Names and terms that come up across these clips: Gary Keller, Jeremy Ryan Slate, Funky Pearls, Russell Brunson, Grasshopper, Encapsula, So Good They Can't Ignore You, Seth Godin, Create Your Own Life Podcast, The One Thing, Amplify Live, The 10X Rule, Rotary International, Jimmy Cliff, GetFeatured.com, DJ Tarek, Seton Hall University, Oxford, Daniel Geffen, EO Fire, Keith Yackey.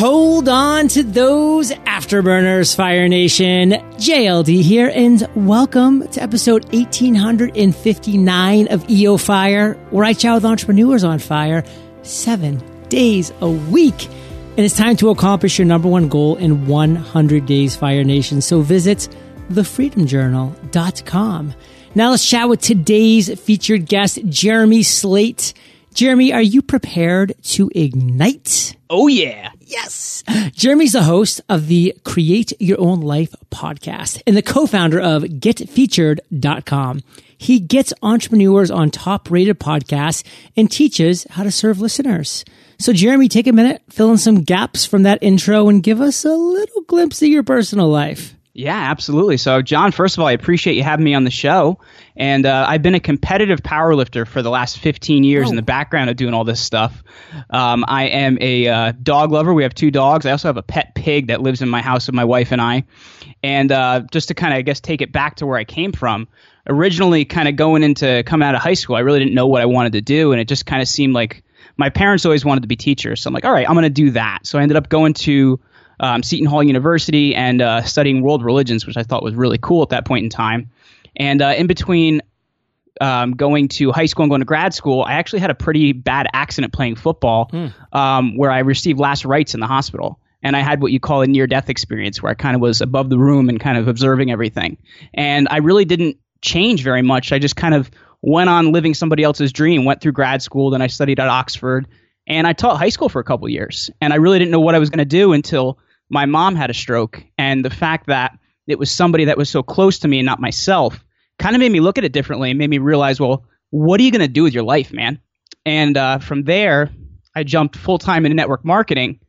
Hold on to those afterburners, Fire Nation. JLD here, and welcome to episode 1859 of EO Fire, where I chat with entrepreneurs on fire 7 days a week. And it's time to accomplish your number one goal in 100 days, Fire Nation. So visit thefreedomjournal.com. Now let's chat with today's featured guest, Jeremy Slate. Jeremy, are you prepared to ignite? Oh, yeah. Yes. Jeremy's the host of the Create Your Own Life podcast and the co-founder of GetFeatured.com. He gets entrepreneurs on top-rated podcasts and teaches how to serve listeners. So, Jeremy, take a minute, fill in some gaps from that intro and give us a little glimpse of your personal life. Yeah, absolutely. So, John, first of all, I appreciate you having me on the show. And I've been a competitive powerlifter for the last 15 years in the background of doing all this stuff. I am a dog lover. We have two dogs. I also have a pet pig that lives in my house with my wife and I. And just to kind of, I guess, take it back to where I came from, originally kind of coming out of high school, I really didn't know what I wanted to do. And it just kind of seemed like my parents always wanted to be teachers. So I'm like, all right, I'm going to do that. So I ended up going to Seton Hall University and studying world religions, which I thought was really cool at that point in time. And in between going to high school and going to grad school, I actually had a pretty bad accident playing football where I received last rites in the hospital. And I had what you call a near-death experience where I kind of was above the room and kind of observing everything. And I really didn't change very much. I just kind of went on living somebody else's dream, went through grad school, then I studied at Oxford. And I taught high school for a couple years. And I really didn't know what I was going to do until my mom had a stroke, and the fact that it was somebody that was so close to me and not myself kind of made me look at it differently and made me realize, well, what are you going to do with your life, man? And from there, I jumped full-time into network marketing,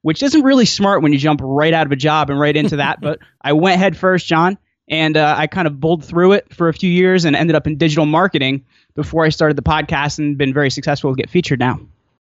which isn't really smart when you jump right out of a job and right into that, but I went head first, John, and I kind of bowled through it for a few years and ended up in digital marketing before I started the podcast and been very successful to Get Featured now.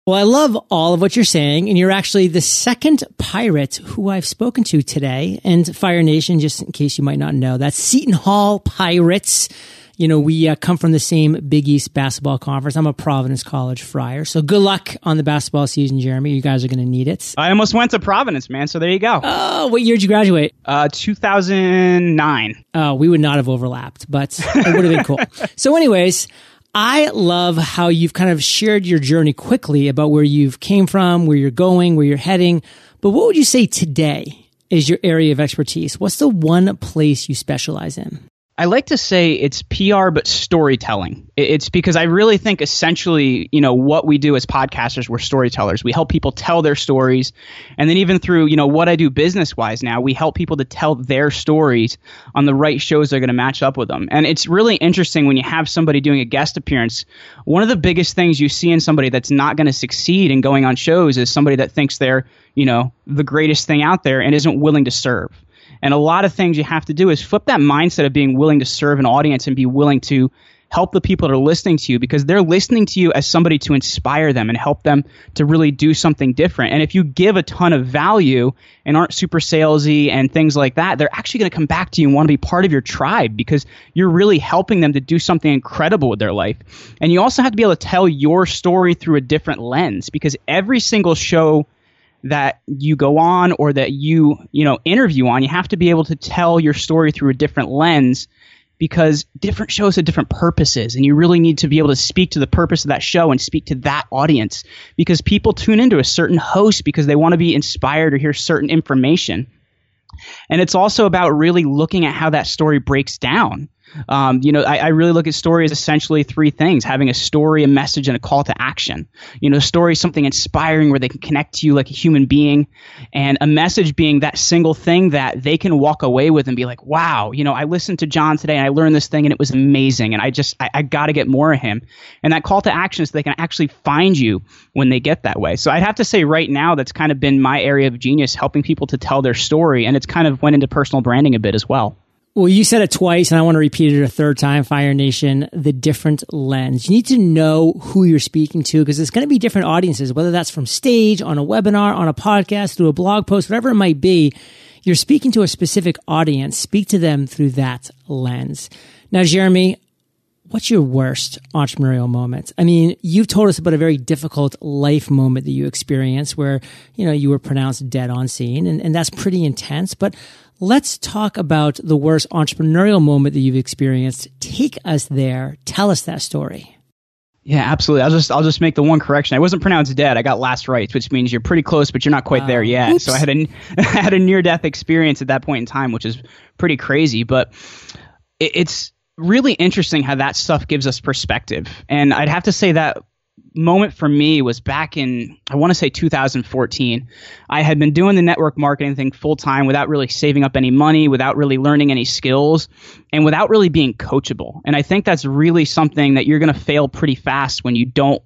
Well, I love all of what you're saying, and you're actually the second pirate who I've spoken to today. And Fire Nation, just in case you might not know, that's Seton Hall Pirates. You know, we come from the same Big East basketball conference. I'm a Providence College Friar, so good luck on the basketball season, Jeremy. You guys are going to need it. I almost went to Providence, man, so there you go. Oh, what year did you graduate? 2009. Oh, we would not have overlapped, but it would have been cool. So anyways, I love how you've kind of shared your journey quickly about where you've came from, where you're going, where you're heading. But what would you say today is your area of expertise? What's the one place you specialize in? I like to say it's PR, but storytelling. It's because I really think essentially, you know, what we do as podcasters, we're storytellers. We help people tell their stories. And then even through, you know, what I do business-wise now, we help people to tell their stories on the right shows that are going to match up with them. And it's really interesting when you have somebody doing a guest appearance. One of the biggest things you see in somebody that's not going to succeed in going on shows is somebody that thinks they're, you know, the greatest thing out there and isn't willing to serve. And a lot of things you have to do is flip that mindset of being willing to serve an audience and be willing to help the people that are listening to you, because they're listening to you as somebody to inspire them and help them to really do something different. And if you give a ton of value and aren't super salesy and things like that, they're actually going to come back to you and want to be part of your tribe because you're really helping them to do something incredible with their life. And you also have to be able to tell your story through a different lens, because every single show that you go on or that you know, interview on, you have to be able to tell your story through a different lens, because different shows have different purposes, and you really need to be able to speak to the purpose of that show and speak to that audience, because people tune into a certain host because they want to be inspired or hear certain information. And it's also about really looking at how that story breaks down. You know, I really look at story as essentially three things: having a story, a message, and a call to action. You know, a story is something inspiring where they can connect to you like a human being, and a message being that single thing that they can walk away with and be like, wow, you know, I listened to John today and I learned this thing and it was amazing, and I got to get more of him. And that call to action is so they can actually find you when they get that way. So I'd have to say right now that's kind of been my area of genius, helping people to tell their story, and it's kind of went into personal branding a bit as well. Well, you said it twice, and I want to repeat it a third time, Fire Nation: the different lens. You need to know who you're speaking to, because it's going to be different audiences, whether that's from stage, on a webinar, on a podcast, through a blog post, whatever it might be. You're speaking to a specific audience. Speak to them through that lens. Now, Jeremy, what's your worst entrepreneurial moment? I mean, you've told us about a very difficult life moment that you experienced where, you know, you were pronounced dead on scene, and that's pretty intense. But let's talk about the worst entrepreneurial moment that you've experienced. Take us there. Tell us that story. Yeah, absolutely. I'll just make the one correction. I wasn't pronounced dead. I got last rites, which means you're pretty close, but you're not quite there yet. Oops. So I had a near-death experience at that point in time, which is pretty crazy. But it's really interesting how that stuff gives us perspective. And I'd have to say that moment for me was back in, I want to say 2014. I had been doing the network marketing thing full-time without really saving up any money, without really learning any skills, and without really being coachable. And I think that's really something that you're going to fail pretty fast when you don't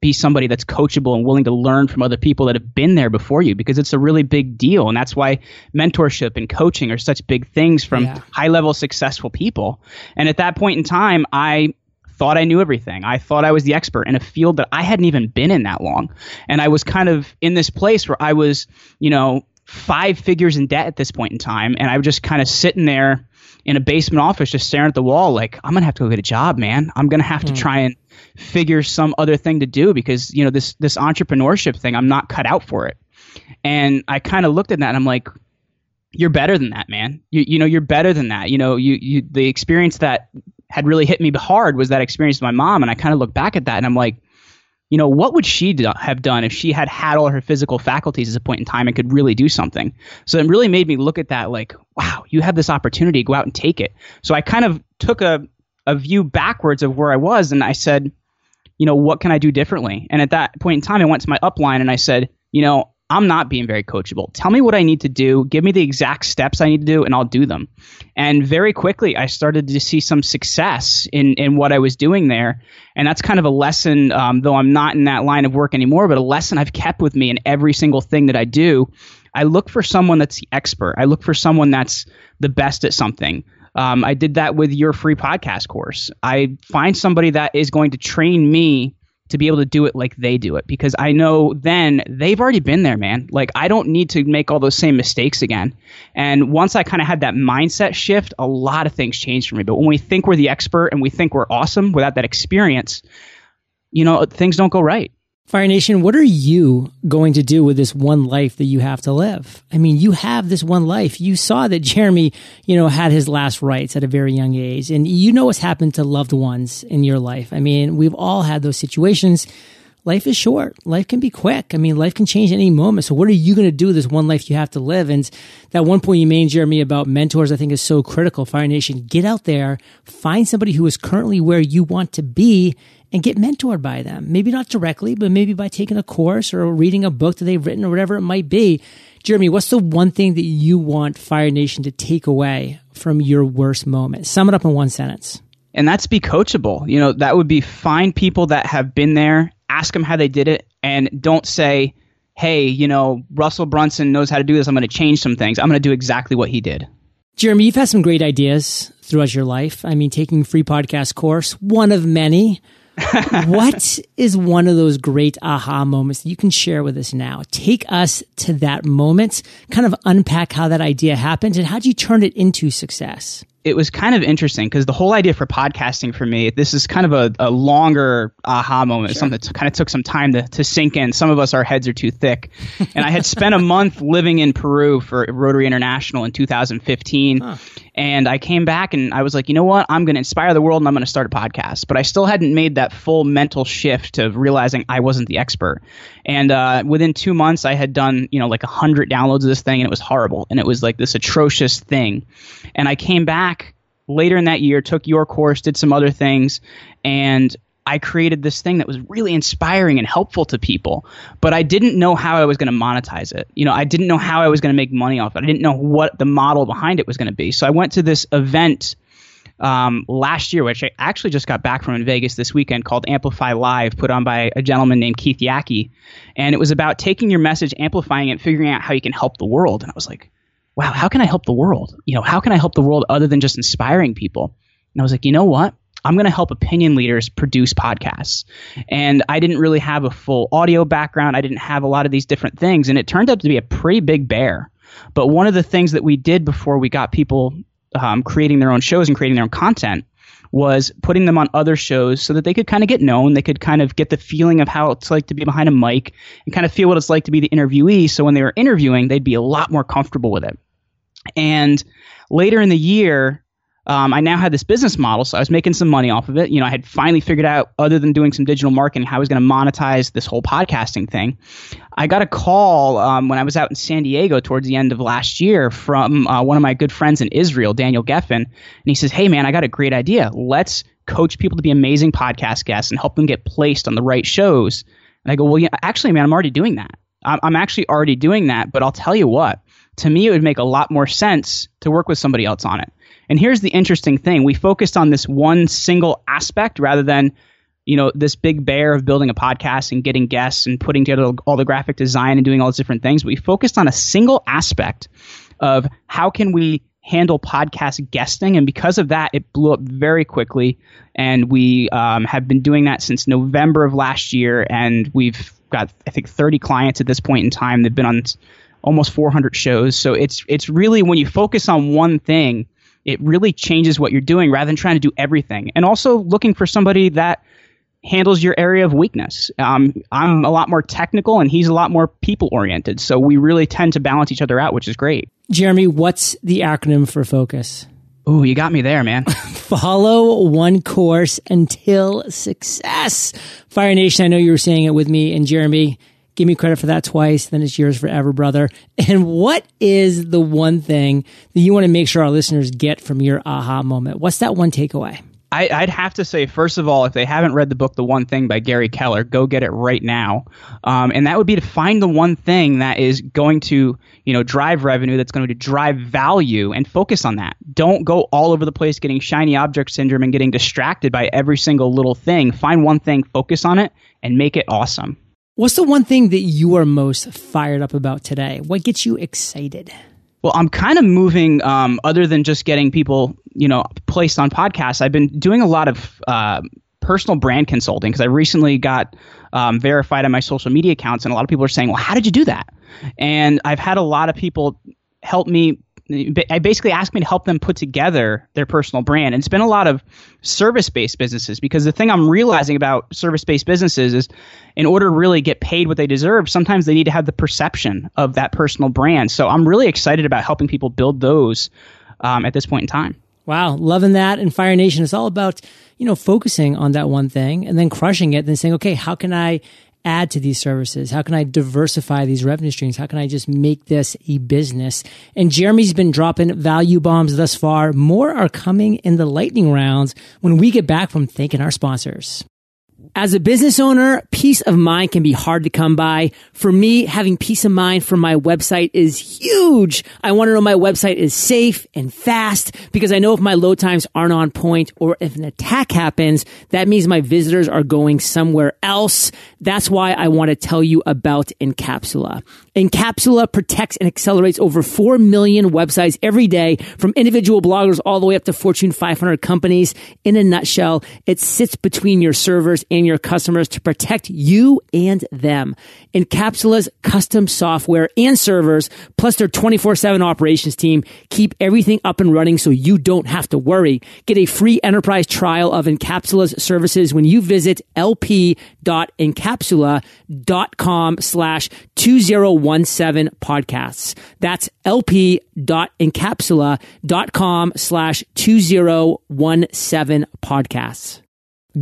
be somebody that's coachable and willing to learn from other people that have been there before you, because it's a really big deal. And that's why mentorship and coaching are such big things from high-level successful people. And at that point in time, I thought I knew everything. I thought I was the expert in a field that I hadn't even been in that long. And I was kind of in this place where I was, you know, 5 figures in debt at this point in time. And I was just kind of sitting there in a basement office, just staring at the wall, like, I'm going to have to go get a job, man. I'm going to have to try and figure some other thing to do because, you know, this entrepreneurship thing, I'm not cut out for it. And I kind of looked at that and I'm like, you're better than that, man. You know, you're better than that. You know, you the experience that had really hit me hard was that experience with my mom. And I kind of look back at that and I'm like, you know, what would she have done if she had all her physical faculties at a point in time and could really do something? So it really made me look at that like, wow, you have this opportunity, go out and take it. So I kind of took a view backwards of where I was and I said, you know, what can I do differently? And at that point in time, I went to my upline and I said, you know, I'm not being very coachable. Tell me what I need to do. Give me the exact steps I need to do and I'll do them. And very quickly, I started to see some success in what I was doing there. And that's kind of a lesson, though I'm not in that line of work anymore, but a lesson I've kept with me in every single thing that I do. I look for someone that's the expert. I look for someone that's the best at something. I did that with your free podcast course. I find somebody that is going to train me to be able to do it like they do it, because I know then they've already been there, man. Like, I don't need to make all those same mistakes again. And once I kind of had that mindset shift, a lot of things changed for me. But when we think we're the expert and we think we're awesome without that experience, you know, things don't go right. Fire Nation, what are you going to do with this one life that you have to live? I mean, you have this one life. You saw that Jeremy, you know, had his last rites at a very young age, and you know what's happened to loved ones in your life. I mean, we've all had those situations. Life is short. Life can be quick. I mean, life can change at any moment. So what are you going to do with this one life you have to live? And that one point you made, Jeremy, about mentors, I think is so critical. Fire Nation, get out there, find somebody who is currently where you want to be and get mentored by them. Maybe not directly, but maybe by taking a course or reading a book that they've written or whatever it might be. Jeremy, what's the one thing that you want Fire Nation to take away from your worst moment? Sum it up in one sentence. And that's be coachable. You know, that would be find people that have been there, ask them how they did it, and don't say, hey, you know, Russell Brunson knows how to do this. I'm going to change some things. I'm going to do exactly what he did. Jeremy, you've had some great ideas throughout your life. I mean, taking free podcast course, one of many. What is one of those great aha moments that you can share with us now? Take us to that moment, kind of unpack how that idea happened and how'd you turn it into success? It was kind of interesting because the whole idea for podcasting for me, this is kind of a longer aha moment, something that kind of took some time to sink in. Some of us, our heads are too thick. And I had spent a month living in Peru for Rotary International in 2015. Huh. And I came back and I was like, you know what? I'm going to inspire the world and I'm going to start a podcast. But I still hadn't made that full mental shift of realizing I wasn't the expert. And within 2 months, I had done, you know, like 100 downloads of this thing and it was horrible. And it was like this atrocious thing. And I came back later in that year, took your course, did some other things, and I created this thing that was really inspiring and helpful to people, but I didn't know how I was going to monetize it. You know, I didn't know how I was going to make money off it. I didn't know what the model behind it was going to be. So I went to this event last year, which I actually just got back from in Vegas this weekend, called Amplify Live, put on by a gentleman named Keith Yackey. And it was about taking your message, amplifying it, figuring out how you can help the world. And I was like, wow, how can I help the world? You know, how can I help the world other than just inspiring people? And I was like, you know what? I'm going to help opinion leaders produce podcasts. And I didn't really have a full audio background. I didn't have a lot of these different things. And it turned out to be a pretty big bear. But one of the things that we did before we got people creating their own shows and creating their own content was putting them on other shows so that they could kind of get known. They could kind of get the feeling of how it's like to be behind a mic and kind of feel what it's like to be the interviewee. So when they were interviewing, they'd be a lot more comfortable with it. And later in the year, I now had this business model, so I was making some money off of it. You know, I had finally figured out, other than doing some digital marketing, how I was going to monetize this whole podcasting thing. I got a call when I was out in San Diego towards the end of last year from one of my good friends in Israel, Daniel Geffen, and he says, "Hey man, I got a great idea. Let's coach people to be amazing podcast guests and help them get placed on the right shows." And I go, "Well, yeah, actually, man, I'm already doing that. I'm actually already doing that, but I'll tell you what. To me, it would make a lot more sense to work with somebody else on it." And here's the interesting thing. We focused on this one single aspect rather than, you know, this big bear of building a podcast and getting guests and putting together all the graphic design and doing all these different things. But we focused on a single aspect of how can we handle podcast guesting. And because of that, it blew up very quickly. And we have been doing that since November of last year. And we've got, I think, 30 clients at this point in time. They've been on almost 400 shows. So it's really, when you focus on one thing, it really changes what you're doing rather than trying to do everything. And also looking for somebody that handles your area of weakness. I'm a lot more technical and he's a lot more people oriented. So we really tend to balance each other out, which is great. Jeremy, what's the acronym for focus? Ooh, you got me there, man. Follow one course until success. Fire Nation, I know you were saying it with me and Jeremy. Give me credit for that twice, then it's yours forever, brother. And what is the one thing that you want to make sure our listeners get from your aha moment? What's that one takeaway? I'd have to say, first of all, if they haven't read the book, The One Thing by Gary Keller, go get it right now. And that would be to find the one thing that is going to, you know, drive revenue, that's going to drive value, and focus on that. Don't go all over the place getting shiny object syndrome and getting distracted by every single little thing. Find one thing, focus on it, and make it awesome. What's the one thing that you are most fired up about today? What gets you excited? Well, I'm kind of moving, other than just getting people, you know, placed on podcasts. I've been doing a lot of personal brand consulting because I recently got verified on my social media accounts, and a lot of people are saying, "Well, how did you do that?" And I've had a lot of people help me. I basically asked me to help them put together their personal brand. And it's been a lot of service-based businesses, because the thing I'm realizing about service-based businesses is, in order to really get paid what they deserve, sometimes they need to have the perception of that personal brand. So I'm really excited about helping people build those at this point in time. Wow. Loving that. And Fire Nation, it's all about, you know, focusing on that one thing and then crushing it and then saying, okay, how can I add to these services? How can I diversify these revenue streams? How can I just make this a business? And Jeremy's been dropping value bombs thus far. More are coming in the lightning rounds when we get back from thanking our sponsors. As a business owner, peace of mind can be hard to come by. For me, having peace of mind for my website is huge. I want to know my website is safe and fast, because I know if my load times aren't on point or if an attack happens, that means my visitors are going somewhere else. That's why I want to tell you about Encapsula. Encapsula protects and accelerates over 4 million websites every day, from individual bloggers all the way up to Fortune 500 companies. In a nutshell, it sits between your servers and your customers to protect you and them. Encapsula's custom software and servers, plus their 24/7 operations team, keep everything up and running so you don't have to worry. Get a free enterprise trial of Encapsula's services when you visit LP.Incapsula.com/2017podcasts. That's LP.Incapsula.com/2017podcasts.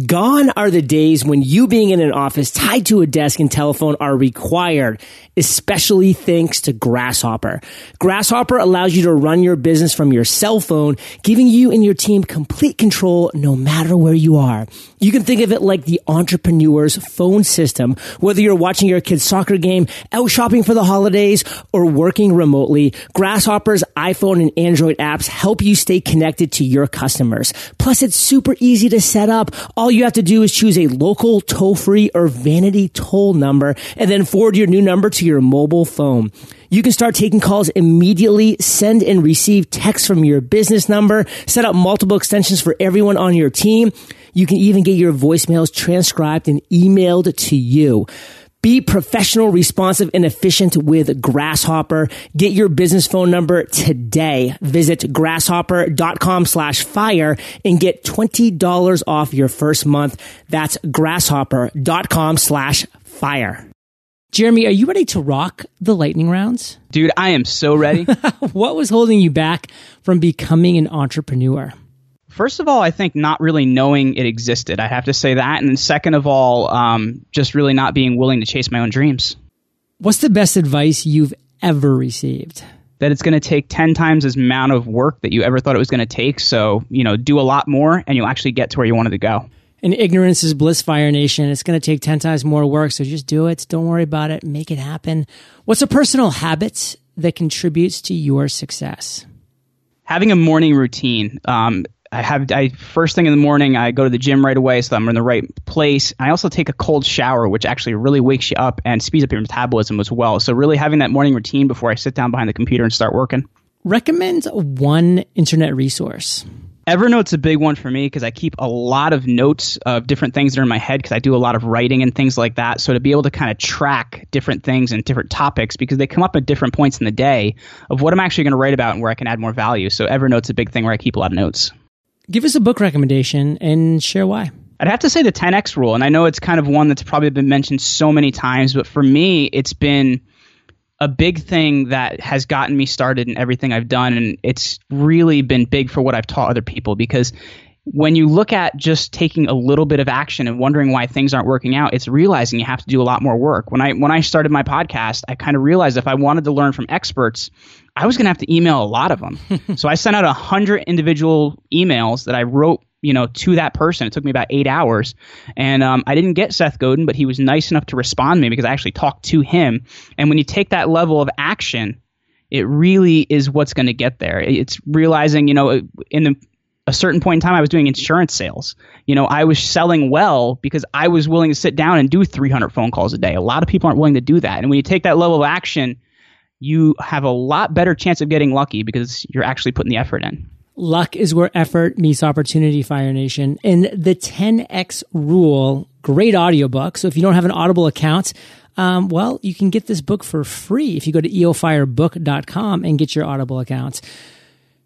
Gone are the days when you being in an office tied to a desk and telephone are required, especially thanks to Grasshopper. Grasshopper allows you to run your business from your cell phone, giving you and your team complete control no matter where you are. You can think of it like the entrepreneur's phone system. Whether you're watching your kid's soccer game, out shopping for the holidays, or working remotely, Grasshopper's iPhone and Android apps help you stay connected to your customers. Plus, it's super easy to set up. All you have to do is choose a local toll-free or vanity toll number and then forward your new number to your mobile phone. You can start taking calls immediately, send and receive texts from your business number, set up multiple extensions for everyone on your team. You can even get your voicemails transcribed and emailed to you. Be professional, responsive, and efficient with Grasshopper. Get your business phone number today. Visit grasshopper.com/fire and get $20 off your first month. That's grasshopper.com/fire. Jeremy, are you ready to rock the lightning rounds? Dude, I am so ready. What was holding you back from becoming an entrepreneur? First of all, I think not really knowing it existed. I have to say that. And then second of all, just really not being willing to chase my own dreams. What's the best advice you've ever received? That it's going to take 10 times as amount of work that you ever thought it was going to take. So, do a lot more and you'll actually get to where you wanted to go. And ignorance is bliss, Fire Nation. It's going to take 10 times more work. So just do it. Don't worry about it. Make it happen. What's a personal habit that contributes to your success? Having a morning routine. First thing in the morning, I go to the gym right away, so I'm in the right place. I also take a cold shower, which actually really wakes you up and speeds up your metabolism as well. So really having that morning routine before I sit down behind the computer and start working. Recommend one internet resource. Evernote's a big one for me because I keep a lot of notes of different things that are in my head because I do a lot of writing and things like that. So to be able to kind of track different things and different topics because they come up at different points in the day of what I'm actually going to write about and where I can add more value. So Evernote's a big thing where I keep a lot of notes. Give us a book recommendation and share why. I'd have to say The 10X Rule. And I know it's kind of one that's probably been mentioned so many times, but for me, it's been a big thing that has gotten me started in everything I've done. And it's really been big for what I've taught other people because when you look at just taking a little bit of action and wondering why things aren't working out, it's realizing you have to do a lot more work. When I started my podcast, I kind of realized if I wanted to learn from experts, I was going to have to email a lot of them. So I sent out 100 individual emails that I wrote, to that person. It took me about 8 hours. And I didn't get Seth Godin, but he was nice enough to respond to me because I actually talked to him. And when you take that level of action, it really is what's going to get there. It's realizing, a certain point in time, I was doing insurance sales. I was selling well because I was willing to sit down and do 300 phone calls a day. A lot of people aren't willing to do that. And when you take that level of action, you have a lot better chance of getting lucky because you're actually putting the effort in. Luck is where effort meets opportunity, Fire Nation. And the 10X Rule, great audiobook. So if you don't have an Audible account, you can get this book for free if you go to eofirebook.com and get your Audible account.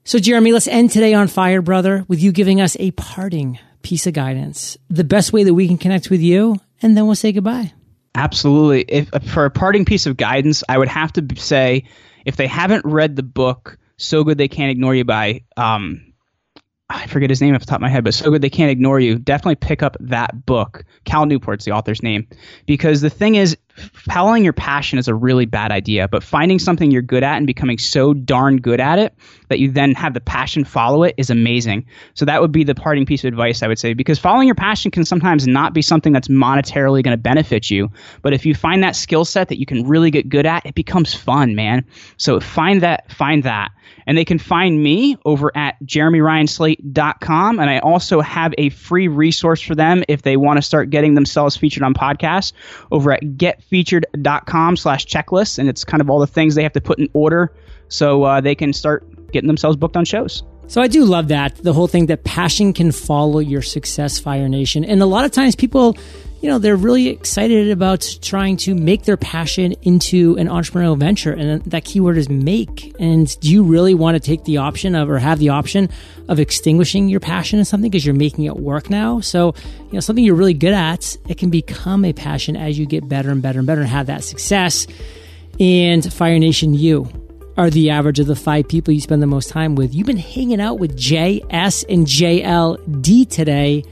So Jeremy, let's end today on fire, brother, with you giving us a parting piece of guidance, the best way that we can connect with you, and then we'll say goodbye. Absolutely. If for a parting piece of guidance, I would have to say, if they haven't read the book, So Good They Can't Ignore You by, I forget his name off the top of my head, but So Good They Can't Ignore You, definitely pick up that book. Cal Newport's the author's name. Because the thing is, following your passion is a really bad idea, but finding something you're good at and becoming so darn good at it that you then have the passion follow it is amazing. So that would be the parting piece of advice I would say, because following your passion can sometimes not be something that's monetarily going to benefit you. But if you find that skill set that you can really get good at, it becomes fun, man. So find that. And they can find me over at jeremyryanslate.com. And I also have a free resource for them if they want to start getting themselves featured on podcasts over at GetFeatured.com/checklists. And it's kind of all the things they have to put in order so they can start getting themselves booked on shows. So I do love that, the whole thing that passion can follow your success, Fire Nation. And a lot of times people, they're really excited about trying to make their passion into an entrepreneurial venture. And that keyword is make. And do you really want to take the option of, or have the option of, extinguishing your passion in something because you're making it work now? So, something you're really good at, it can become a passion as you get better and better and better and have that success. And Fire Nation, you are the average of the 5 people you spend the most time with. You've been hanging out with JS and JLD today.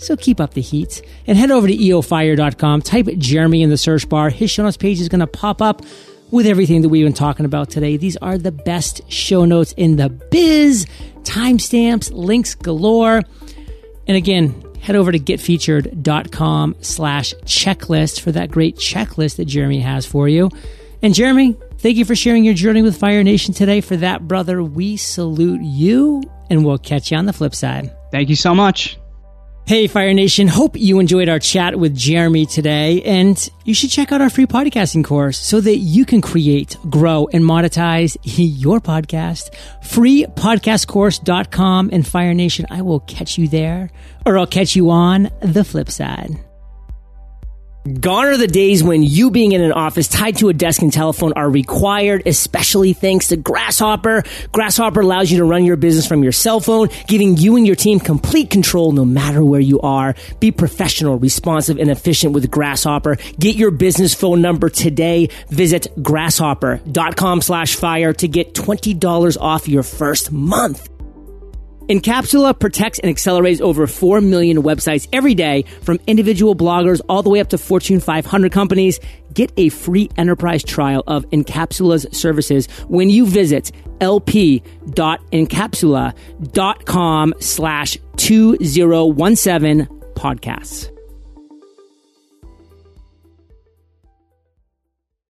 So keep up the heat and head over to eofire.com. Type Jeremy in the search bar. His show notes page is going to pop up with everything that we've been talking about today. These are the best show notes in the biz, timestamps, links galore. And again, head over to getfeatured.com/checklist for that great checklist that Jeremy has for you. And Jeremy, thank you for sharing your journey with Fire Nation today. For that, brother, we salute you and we'll catch you on the flip side. Thank you so much. Hey, Fire Nation. Hope you enjoyed our chat with Jeremy today. And you should check out our free podcasting course so that you can create, grow, and monetize your podcast. Freepodcastcourse.com. And Fire Nation, I will catch you there, or I'll catch you on the flip side. Gone are the days when you being in an office tied to a desk and telephone are required, especially thanks to Grasshopper. Grasshopper allows you to run your business from your cell phone, giving you and your team complete control no matter where you are. Be professional, responsive, and efficient with Grasshopper. Get your business phone number today. Visit grasshopper.com/fire to get $20 off your first month. Encapsula protects and accelerates over 4 million websites every day, from individual bloggers all the way up to Fortune 500 companies. Get a free enterprise trial of Encapsula's services when you visit LP.Incapsula.com/2017podcasts.